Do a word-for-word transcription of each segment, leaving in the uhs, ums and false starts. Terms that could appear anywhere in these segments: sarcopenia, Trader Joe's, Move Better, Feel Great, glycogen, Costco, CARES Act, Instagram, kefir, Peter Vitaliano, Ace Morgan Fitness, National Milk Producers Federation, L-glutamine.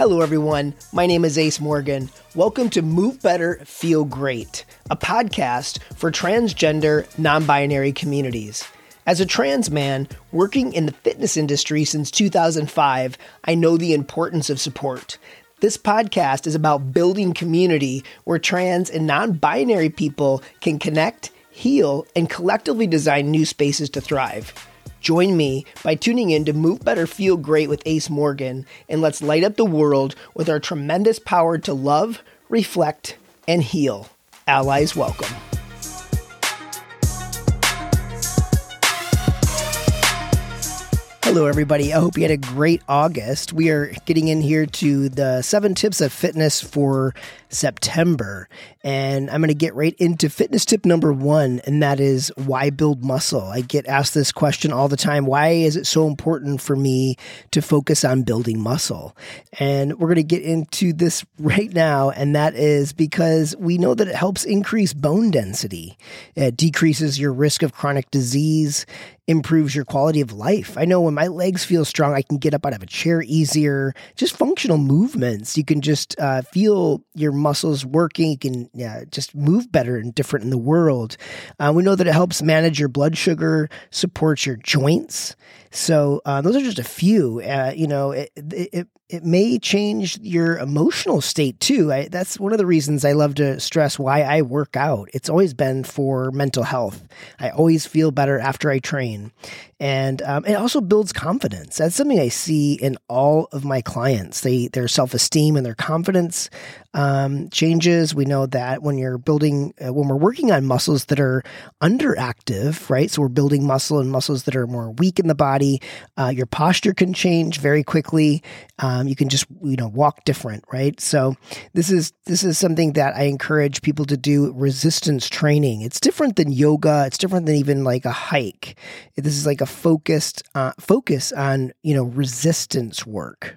Hello everyone, my name is Ace Morgan. Welcome to Move Better, Feel Great, a podcast for transgender, non-binary communities. As a trans man, working in the fitness industry since two thousand five, I know the importance of support. This podcast is about building community where trans and non-binary people can connect, heal, and collectively design new spaces to thrive. Join me by tuning in to Move Better, Feel Great with Ace Morgan, and let's light up the world with our tremendous power to love, reflect, and heal. Allies welcome. Hello, everybody. I hope you had a great August. We are getting in here to the seven tips of fitness for September, and I'm going to get right into fitness tip number one, and that is why build muscle? I get asked this question all the time. Why is it so important for me to focus on building muscle? And we're going to get into this right now, and that is because we know that it helps increase bone density. It decreases your risk of chronic disease, improves your quality of life. I know when my legs feel strong, I can get up out of a chair easier. Just functional movements. You can just uh, feel your muscles working. You can yeah, just move better and different in the world. Uh, we know that it helps manage your blood sugar, supports your joints. So uh, those are just a few. Uh, you know, it, it it may change your emotional state too. I, that's one of the reasons I love to stress why I work out. It's always been for mental health. I always feel better after I train, and um, it also builds confidence. That's something I see in all of my clients. They their self esteem and their confidence um, changes. We know that when you're building, uh, when we're working on muscles that are underactive, right? So we're building muscle and muscles that are more weak in the body. Uh, your posture can change very quickly. Um, you can just, you know, walk different, right? So this is this is something that I encourage people to do. Resistance training. It's different than yoga. It's different than even like a hike. This is like a focused uh, focus on, you know, resistance work.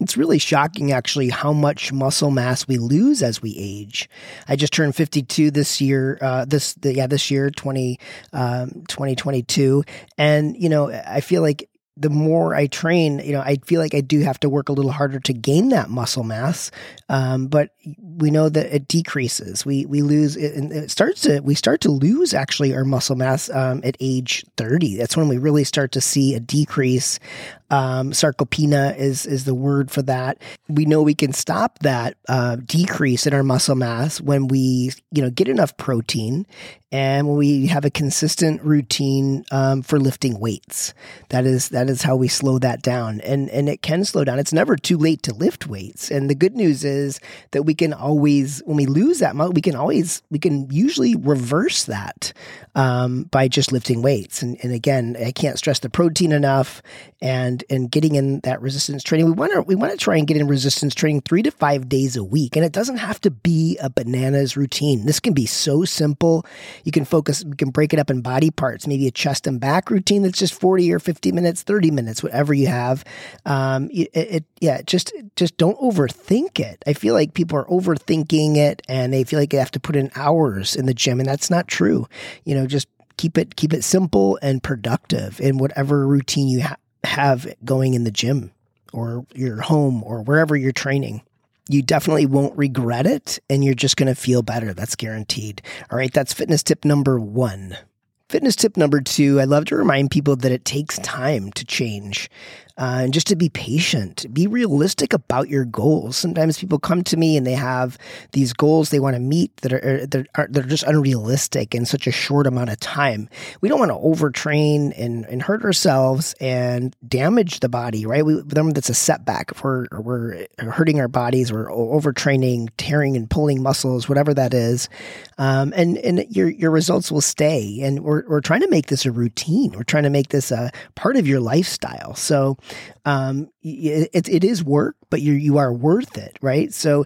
It's really shocking, actually, how much muscle mass we lose as we age. I just turned fifty-two this year, uh, this the, yeah, this year, twenty, um, twenty twenty-two. And, you know, I feel like the more I train, you know, I feel like I do have to work a little harder to gain that muscle mass. Um, but we know that it decreases. We we lose, it, and it starts to we start to lose actually our muscle mass um, at age thirty. That's when we really start to see a decrease. Um, sarcopenia is is the word for that. We know we can stop that uh, decrease in our muscle mass when we you know get enough protein. And when we have a consistent routine um, for lifting weights, that is that is how we slow that down. And and it can slow down. It's never too late to lift weights. And the good news is that we can always, when we lose that muscle, we can always, we can usually reverse that um, by just lifting weights. And and again, I can't stress the protein enough. And and getting in that resistance training, we want to we want to try and get in resistance training three to five days a week. And it doesn't have to be a bananas routine. This can be so simple. You can focus, you can break it up in body parts, maybe a chest and back routine that's just forty or fifty minutes, thirty minutes, whatever you have. Um, it, it, yeah, just just don't overthink it. I feel like people are overthinking it and they feel like they have to put in hours in the gym, and that's not true. You know, just keep it keep it simple and productive in whatever routine you ha- have going in the gym or your home or wherever you're training. You definitely won't regret it, and you're just going to feel better. That's guaranteed. All right, that's fitness tip number one. Fitness tip number two, I love to remind people that it takes time to change. Uh, and just to be patient, be realistic about your goals. Sometimes people come to me and they have these goals they want to meet that are that are they're just unrealistic in such a short amount of time. We don't want to overtrain and, and hurt ourselves and damage the body, right? We, remember, that's a setback. If we're we're hurting our bodies, we're overtraining, tearing and pulling muscles, whatever that is, um, and and your your results will stay. And we're we're trying to make this a routine. We're trying to make this a part of your lifestyle. So. Um, it, it is work, but you you are worth it, right? So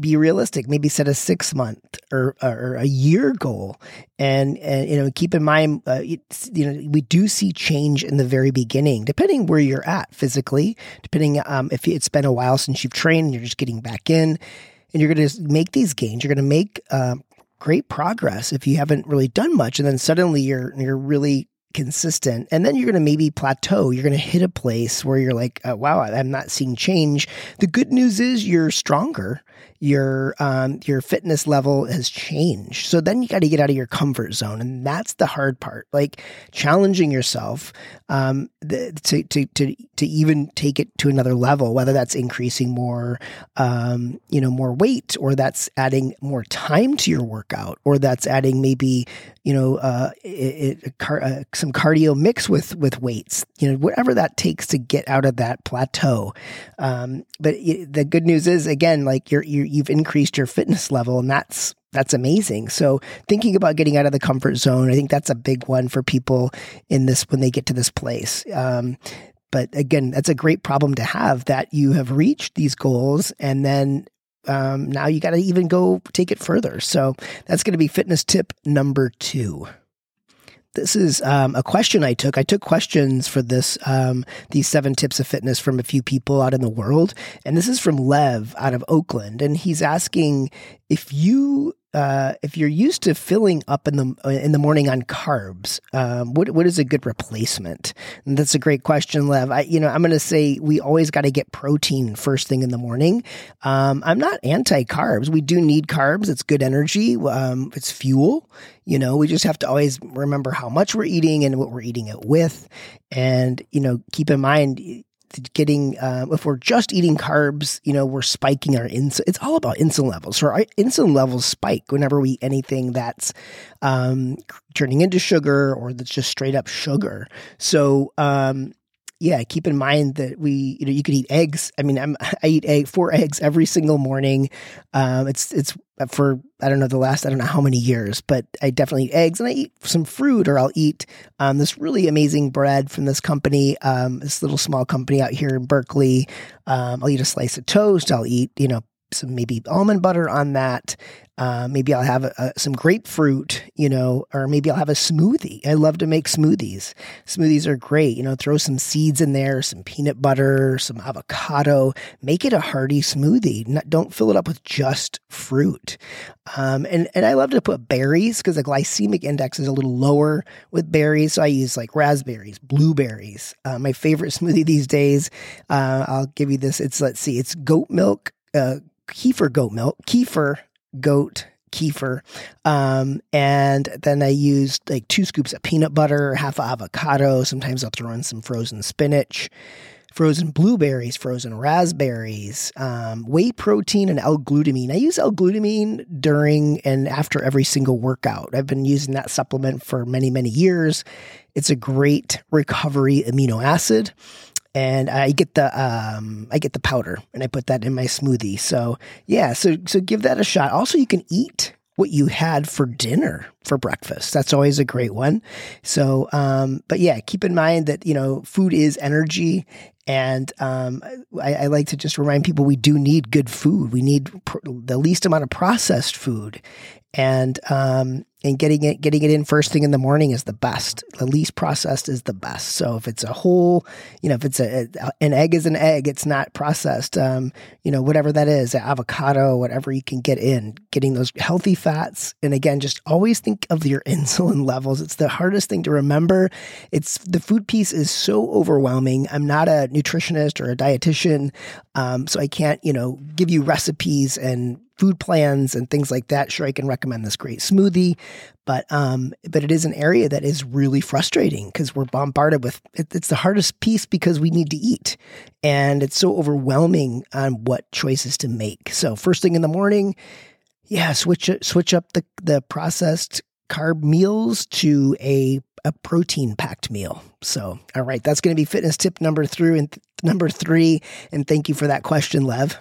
be realistic. Maybe set a six month or, or a year goal, and and you know keep in mind, uh, you know we do see change in the very beginning, depending where you're at physically, depending um, if it's been a while since you've trained, and you're just getting back in, and you're going to make these gains. You're going to make um, great progress if you haven't really done much, and then suddenly you're you're really consistent. And then you're going to maybe plateau. You're going to hit a place where you're like, oh, wow, I'm not seeing change. The good news is you're stronger. Your um, your fitness level has changed. So then you got to get out of your comfort zone. And that's the hard part, like challenging yourself um, the, to, to, to, to even take it to another level, whether that's increasing more, um, you know, more weight, or that's adding more time to your workout, or that's adding maybe, you know, uh, it, it, car, uh, some cardio mix with, with weights, you know, whatever that takes to get out of that plateau. Um, but it, the good news is, again, like you're, you're you've increased your fitness level, and that's that's amazing. So thinking about getting out of the comfort zone, I think that's a big one for people in this when they get to this place. Um, but again, that's a great problem to have, that you have reached these goals, and then um, now you got to even go take it further. So that's going to be fitness tip number two. This is um, a question I took. I took questions for this, um, these seven tips of fitness from a few people out in the world. And this is from Lev out of Oakland. And he's asking if you, uh, if you're used to filling up in the, in the morning on carbs, um, what, what is a good replacement? And that's a great question, Lev. I, you know, I'm going to say we always got to get protein first thing in the morning. Um, I'm not anti-carbs. We do need carbs. It's good energy. Um, it's fuel. You know, we just have to always remember how much we're eating and what we're eating it with. And, you know, keep in mind, getting, uh, if we're just eating carbs, you know, we're spiking our insulin. It's all about insulin levels. So our insulin levels spike whenever we eat anything that's um, turning into sugar, or that's just straight up sugar. So, um, yeah, keep in mind that we, you know, you could eat eggs. I mean, I'm, I eat egg, four eggs every single morning. Um, it's, it's for, I don't know, the last, I don't know how many years, but I definitely eat eggs, and I eat some fruit, or I'll eat um, this really amazing bread from this company, um, this little small company out here in Berkeley. Um, I'll eat a slice of toast. I'll eat, you know, some maybe almond butter on that. Uh, maybe I'll have a, a, some grapefruit, you know, or maybe I'll have a smoothie. I love to make smoothies. Smoothies are great. You know, throw some seeds in there, some peanut butter, some avocado. Make it a hearty smoothie. Not, don't fill it up with just fruit. Um, and, and I love to put berries, because the glycemic index is a little lower with berries. So I use like raspberries, blueberries. Uh, my favorite smoothie these days, uh, I'll give you this. It's, let's see, it's goat milk, uh, kefir goat milk, kefir goat kefir. Um, and then I used like two scoops of peanut butter, half an avocado. Sometimes I'll throw in some frozen spinach, frozen blueberries, frozen raspberries, um, whey protein, and L-glutamine. I use L-glutamine during and after every single workout. I've been using that supplement for many, many years. It's a great recovery amino acid. And I get the um, I get the powder, and I put that in my smoothie. So yeah, so so give that a shot. Also, you can eat what you had for dinner for breakfast. That's always a great one. So, um, but yeah, keep in mind that, you know, food is energy. And um, I, I like to just remind people we do need good food. We need pr- the least amount of processed food, and um, and getting it getting it in first thing in the morning is the best. The least processed is the best. So if it's a whole, you know, if it's a, a an egg is an egg, it's not processed. Um, you know, whatever that is, avocado, whatever you can get in, getting those healthy fats. And again, just always think of your insulin levels. It's the hardest thing to remember. It's the food piece is so overwhelming. I'm not a nutritionist or a dietitian. Um, so I can't, you know, give you recipes and food plans and things like that. Sure, I can recommend this great smoothie, but, um, but it is an area that is really frustrating, because we're bombarded with, it, it's the hardest piece, because we need to eat, and it's so overwhelming on what choices to make. So first thing in the morning, yeah, switch, switch up the, the processed carb meals to a, a protein-packed meal. So, all right, that's going to be fitness tip number three. And th- number three, and thank you for that question, Lev.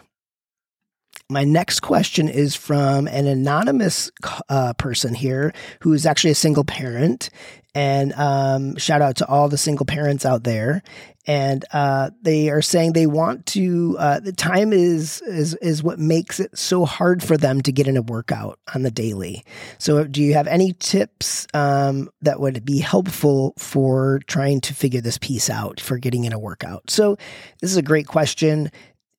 My next question is from an anonymous uh, person here, who is actually a single parent. And um, shout out to all the single parents out there. And uh, they are saying they want to, uh, the time is, is, is what makes it so hard for them to get in a workout on the daily. So do you have any tips um, that would be helpful for trying to figure this piece out, for getting in a workout? So this is a great question.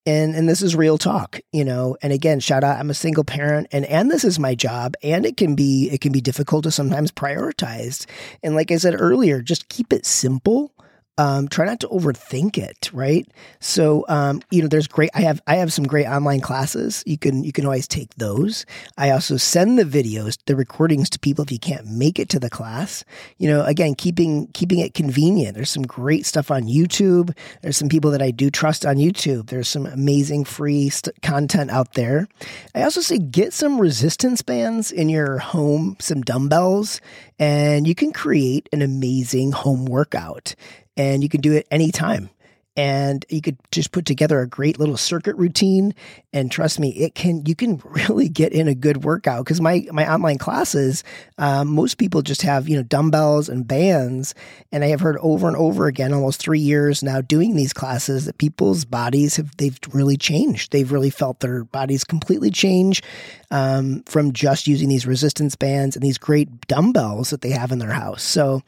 And and this is real talk, you know, and again, shout out, I'm a single parent and, and this is my job, and it can be, it can be difficult to sometimes prioritize. And like I said earlier, just keep it simple. Um, try not to overthink it. Right. So, um, you know, there's great, I have, I have some great online classes. You can, you can always take those. I also send the videos, the recordings to people if you can't make it to the class, you know, again, keeping, keeping it convenient. There's some great stuff on YouTube. There's some people that I do trust on YouTube. There's some amazing free st- content out there. I also say, get some resistance bands in your home, some dumbbells, and you can create an amazing home workout. And you can do it anytime. And you could just put together a great little circuit routine. And trust me, it can, you can really get in a good workout. Cause my, my online classes, um, most people just have, you know, dumbbells and bands. And I have heard over and over again, almost three years now doing these classes, that people's bodies have, they've really changed. They've really felt their bodies completely change, um, from just using these resistance bands and these great dumbbells that they have in their house. So,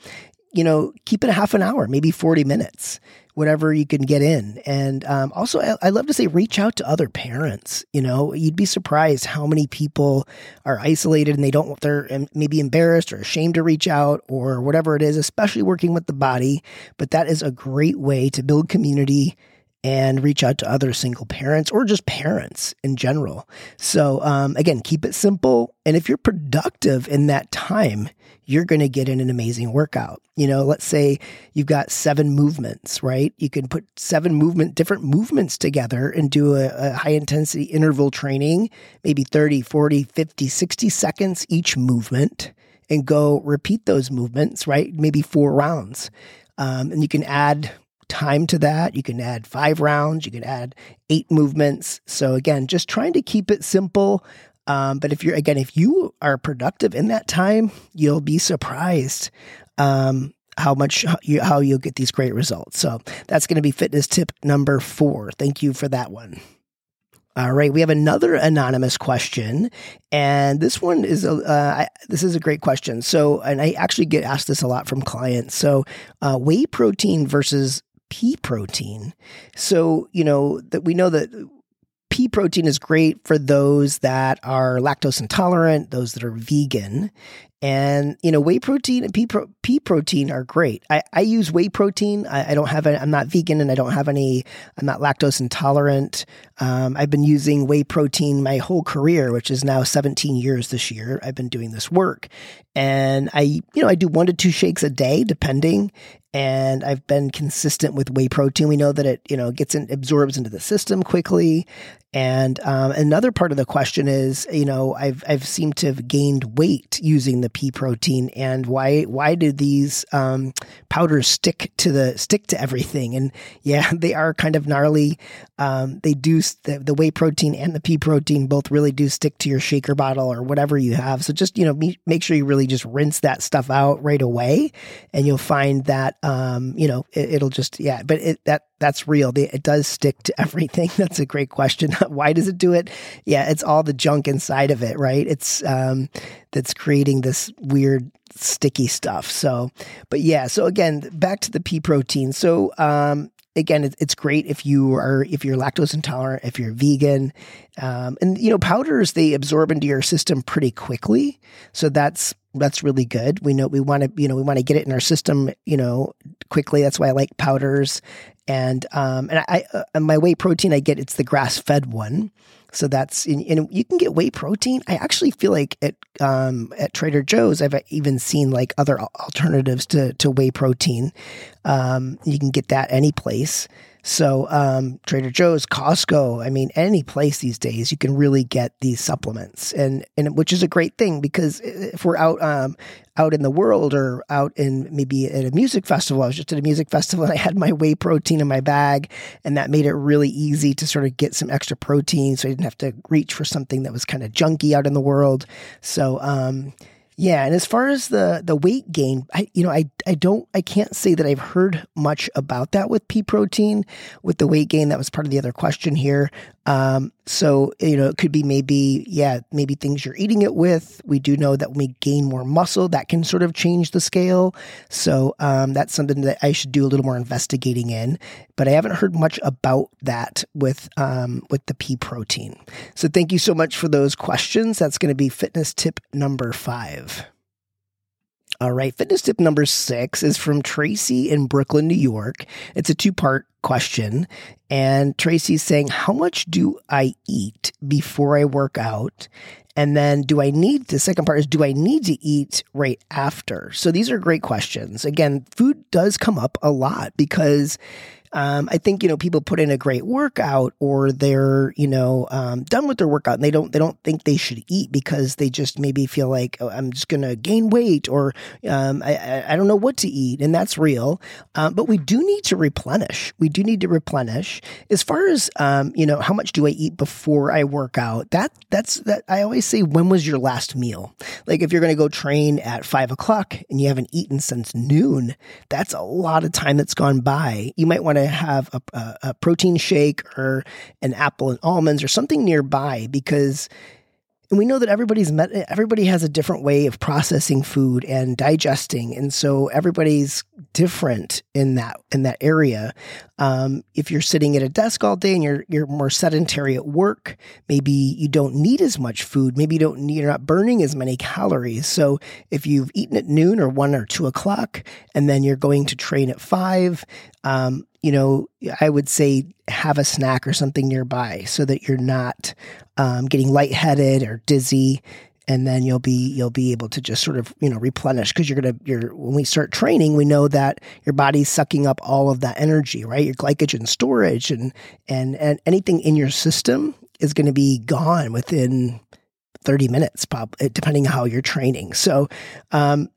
you know, keep it a half an hour, maybe forty minutes, whatever you can get in. And um, also, I, I love to say, reach out to other parents. You know, you'd be surprised how many people are isolated and they don't, they're maybe embarrassed or ashamed to reach out or whatever it is, especially working with the body. But that is a great way to build community and reach out to other single parents or just parents in general. So um, again, keep it simple. And if you're productive in that time, you're going to get in an amazing workout. You know, let's say you've got seven movements, right? You can put seven movement, different movements together and do a, a high intensity interval training, maybe thirty, forty, fifty, sixty seconds each movement, and go repeat those movements, right? Maybe four rounds. Um, and you can add time to that. You can add five rounds. You can add eight movements. So again, just trying to keep it simple. Um, but if you're, again, if you are productive in that time, you'll be surprised um, how much, how, you, how you'll get these great results. So that's going to be fitness tip number four. Thank you for that one. All right. We have another anonymous question, and this one is, a, uh, I, this is a great question. So, and I actually get asked this a lot from clients. So uh, whey protein versus pea protein. So, you know, that we know that pea protein is great for those that are lactose intolerant, those that are vegan. And, you know, whey protein and pea, pro- pea protein are great. I, I use whey protein. I, I don't have any, I'm not vegan and I don't have any, I'm not lactose intolerant. Um, I've been using whey protein my whole career, which is now seventeen years this year. I've been doing this work, and I, you know, I do one to two shakes a day, depending. And I've been consistent with whey protein. We know that it, you know, gets in, absorbs into the system quickly. And um, another part of the question is, you know, I've I've seemed to have gained weight using the pea protein, and why why do these um, powders stick to the stick to everything? And yeah, they are kind of gnarly. Um, they do the, the whey protein and the pea protein both really do stick to your shaker bottle or whatever you have. So just, you know, me, make sure you really just rinse that stuff out right away, and you'll find that. Um, you know, it, it'll just, yeah, but it, that, that's real. They, it does stick to everything. That's a great question. Why does it do it? Yeah. It's all the junk inside of it, right? It's, um, that's creating this weird sticky stuff. So, but yeah, so again, back to the pea protein. So, um, Again, it's great if you are if you're lactose intolerant, if you're vegan, um, and you know powders, they absorb into your system pretty quickly, so that's that's really good. We know we want to you know we want to get it in our system you know quickly. That's why I like powders, and um, and I, I uh, my whey protein I get, it's the grass fed one. So that's, and you can get whey protein. I actually feel like at um, at Trader Joe's, I've even seen like other alternatives to, to whey protein. Um, you can get that any place. So um, Trader Joe's, Costco, I mean, any place these days, you can really get these supplements, and and which is a great thing, because if we're out um, out in the world or out in maybe at a music festival, I was just at a music festival and I had my whey protein in my bag, and that made it really easy to sort of get some extra protein, so I didn't have to reach for something that was kind of junky out in the world. So um, Yeah. And as far as the, the weight gain, I, you know, I, I don't, I can't say that I've heard much about that with pea protein, with the weight gain. That was part of the other question here. Um, so, you know, it could be maybe, yeah, maybe things you're eating it with. We do know that when we gain more muscle, that can sort of change the scale. So, um, that's something that I should do a little more investigating in, but I haven't heard much about that with, um, with the pea protein. So thank you so much for those questions. That's going to be fitness tip number five. All right. Fitness tip number six is from Tracy in Brooklyn, New York. It's a two-part question. And Tracy's saying, how much do I eat before I work out? And then do I need, the second part is, do I need to eat right after? So these are great questions. Again, food does come up a lot because Um, I think, you know, people put in a great workout or they're, you know, um, done with their workout and they don't, they don't think they should eat because they just maybe feel like, oh, I'm just going to gain weight or um, I, I don't know what to eat. And that's real. Um, but we do need to replenish. We do need to replenish as far as, um, you know, how much do I eat before I work out? That that's that I always say, when was your last meal? Like if you're going to go train at five o'clock and you haven't eaten since noon, that's a lot of time that's gone by. You might want to have a, a, a protein shake or an apple and almonds or something nearby, because we know that everybody's met, everybody has a different way of processing food and digesting. And so everybody's different in that, in that area. Um, if you're sitting at a desk all day and you're, you're more sedentary at work, maybe you don't need as much food. Maybe you don't need, you're not burning as many calories. So if you've eaten at noon or one or two o'clock, and then you're going to train at five, um, you know, I would say have a snack or something nearby so that you're not um, getting lightheaded or dizzy, and then you'll be you'll be able to just sort of, you know, replenish, because you're gonna you're when we start training, we know that your body's sucking up all of that energy, right? Your glycogen storage and and and anything in your system is going to be gone within thirty minutes, probably, depending on how you're training. So, um,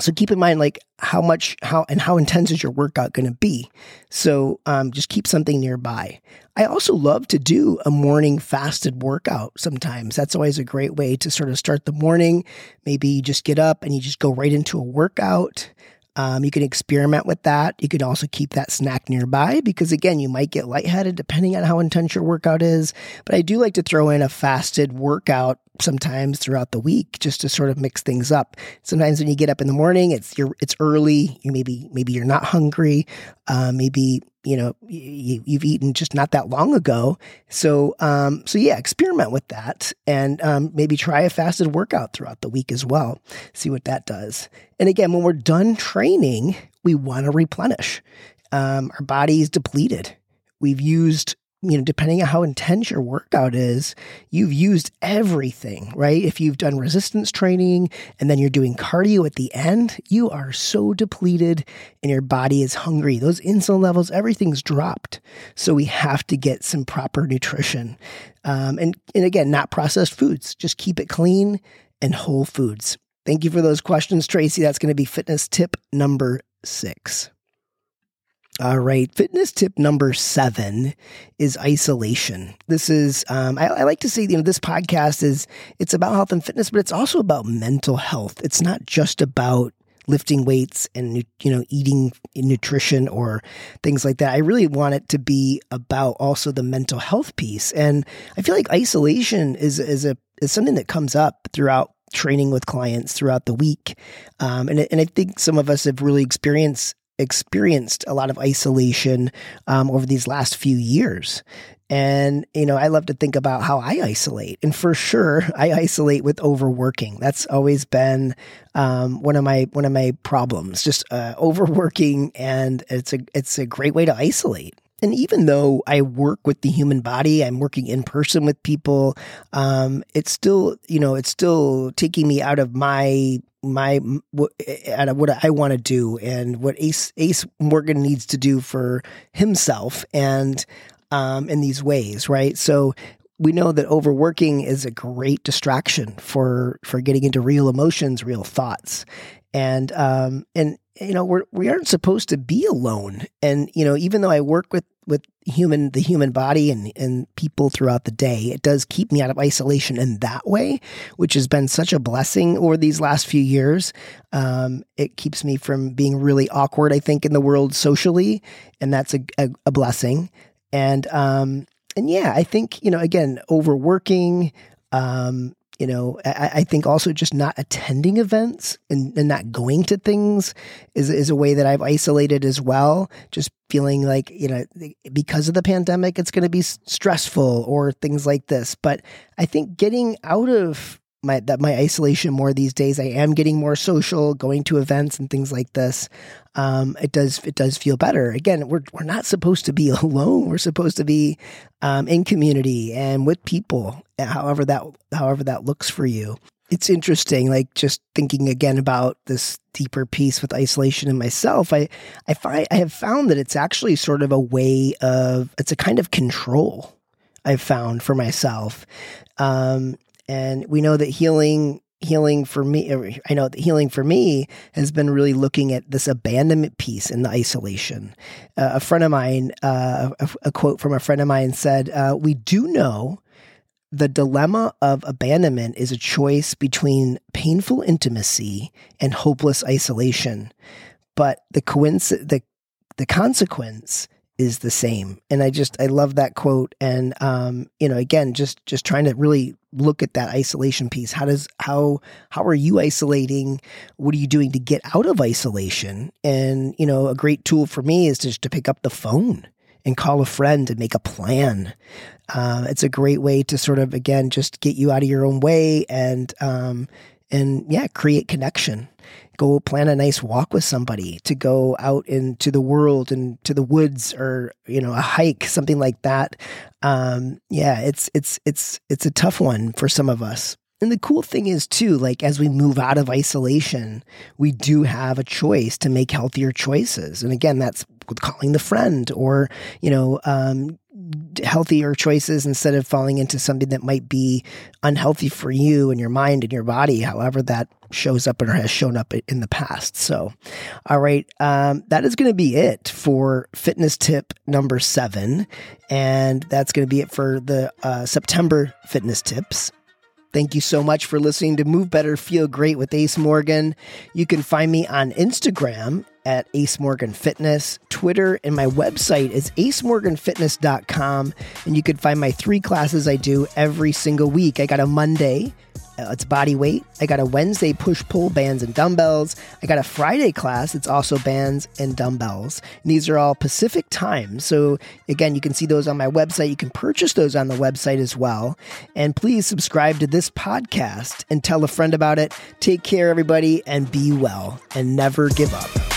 so keep in mind, like, how much, how, and how intense is your workout going to be? So um, just keep something nearby. I also love to do a morning fasted workout sometimes. That's always a great way to sort of start the morning. Maybe you just get up and you just go right into a workout. Um, you can experiment with that. You can also keep that snack nearby because, again, you might get lightheaded depending on how intense your workout is. But I do like to throw in a fasted workout sometimes throughout the week just to sort of mix things up. Sometimes when you get up in the morning, it's you're, it's early. You maybe maybe you're not hungry. Uh, maybe you know you, you've eaten just not that long ago. So um, so yeah, experiment with that and um, maybe try a fasted workout throughout the week as well. See what that does. And again, when we're done training, we want to replenish. Um, our body is depleted. We've used, you know, depending on how intense your workout is, you've used everything, right? If you've done resistance training and then you're doing cardio at the end, you are so depleted and your body is hungry. Those insulin levels, everything's dropped. So we have to get some proper nutrition. Um, and, and again, not processed foods, just keep it clean and whole foods. Thank you for those questions, Tracy. That's going to be fitness tip number six. All right. Fitness tip number seven is isolation. This is, um, I, I like to say, you know, this podcast is, it's about health and fitness, but it's also about mental health. It's not just about lifting weights and, you know, eating nutrition or things like that. I really want it to be about also the mental health piece. And I feel like isolation is, is a, is something that comes up throughout training with clients throughout the week. Um, and, and I think some of us have really experienced experienced a lot of isolation um, over these last few years. And, you know, I love to think about how I isolate. And for sure, I isolate with overworking. That's always been um, one of my one of my problems, just uh, overworking. And it's a it's a great way to isolate. And even though I work with the human body, I'm working in person with people, um, it's still, you know, it's still taking me out of my my what, what I want to do and what Ace, Ace Morgan needs to do for himself and um, in these ways, right? So we know that overworking is a great distraction for for getting into real emotions, real thoughts. And um, and you know, we're, we aren't supposed to be alone. And, you know, even though I work with with human the human body and, and people throughout the day. It does keep me out of isolation in that way, which has been such a blessing over these last few years. Um, it keeps me from being really awkward, I think, in the world socially, and that's a, a, a blessing. And um, and yeah, I think, you know, again, overworking, um, you know, I, I think also just not attending events and, and not going to things is is a way that I've isolated as well. Just feeling like, you know, because of the pandemic, it's going to be stressful or things like this. But I think getting out of my that my isolation more these days, I am getting more social, going to events and things like this. Um, it does it does feel better. Again, we're we're not supposed to be alone. We're supposed to be um, in community and with people, however that however that looks for you. It's interesting, like just thinking again about this deeper piece with isolation in myself, I, I find I have found that it's actually sort of a way of, it's a kind of control I've found for myself. Um, and we know that healing, healing for me, I know that healing for me has been really looking at this abandonment piece in the isolation. Uh, a friend of mine, uh, a, a quote from a friend of mine said, uh, we do know the dilemma of abandonment is a choice between painful intimacy and hopeless isolation, but the coinc- the the consequence is the same. And I just I love that quote. And um, you know, again, just just trying to really look at that isolation piece. How does how how are you isolating? What are you doing to get out of isolation? And you know, a great tool for me is just to pick up the phone and call a friend and make a plan. Uh, it's a great way to sort of, again, just get you out of your own way and, um, and yeah, create connection. Go plan a nice walk with somebody, to go out into the world and to the woods, or, you know, a hike, something like that. Um, yeah, it's, it's, it's, it's a tough one for some of us. And the cool thing is too, like as we move out of isolation, we do have a choice to make healthier choices. And again, that's calling the friend, or, you know, um, healthier choices instead of falling into something that might be unhealthy for you and your mind and your body, however that shows up or has shown up in the past. So, all right, um, that is going to be it for fitness tip number seven. And that's going to be it for the uh, September fitness tips. Thank you so much for listening to Move Better, Feel Great with Ace Morgan. You can find me on Instagram at Ace Morgan Fitness, Twitter, and my website is ace morgan fitness dot com. And you can find my three classes I do every single week. I got a Monday, uh, it's body weight. I got a Wednesday, push-pull bands and dumbbells. I got a Friday class, it's also bands and dumbbells. And these are all Pacific time. So again, you can see those on my website. You can purchase those on the website as well. And please subscribe to this podcast and tell a friend about it. Take care, everybody, and be well, and never give up.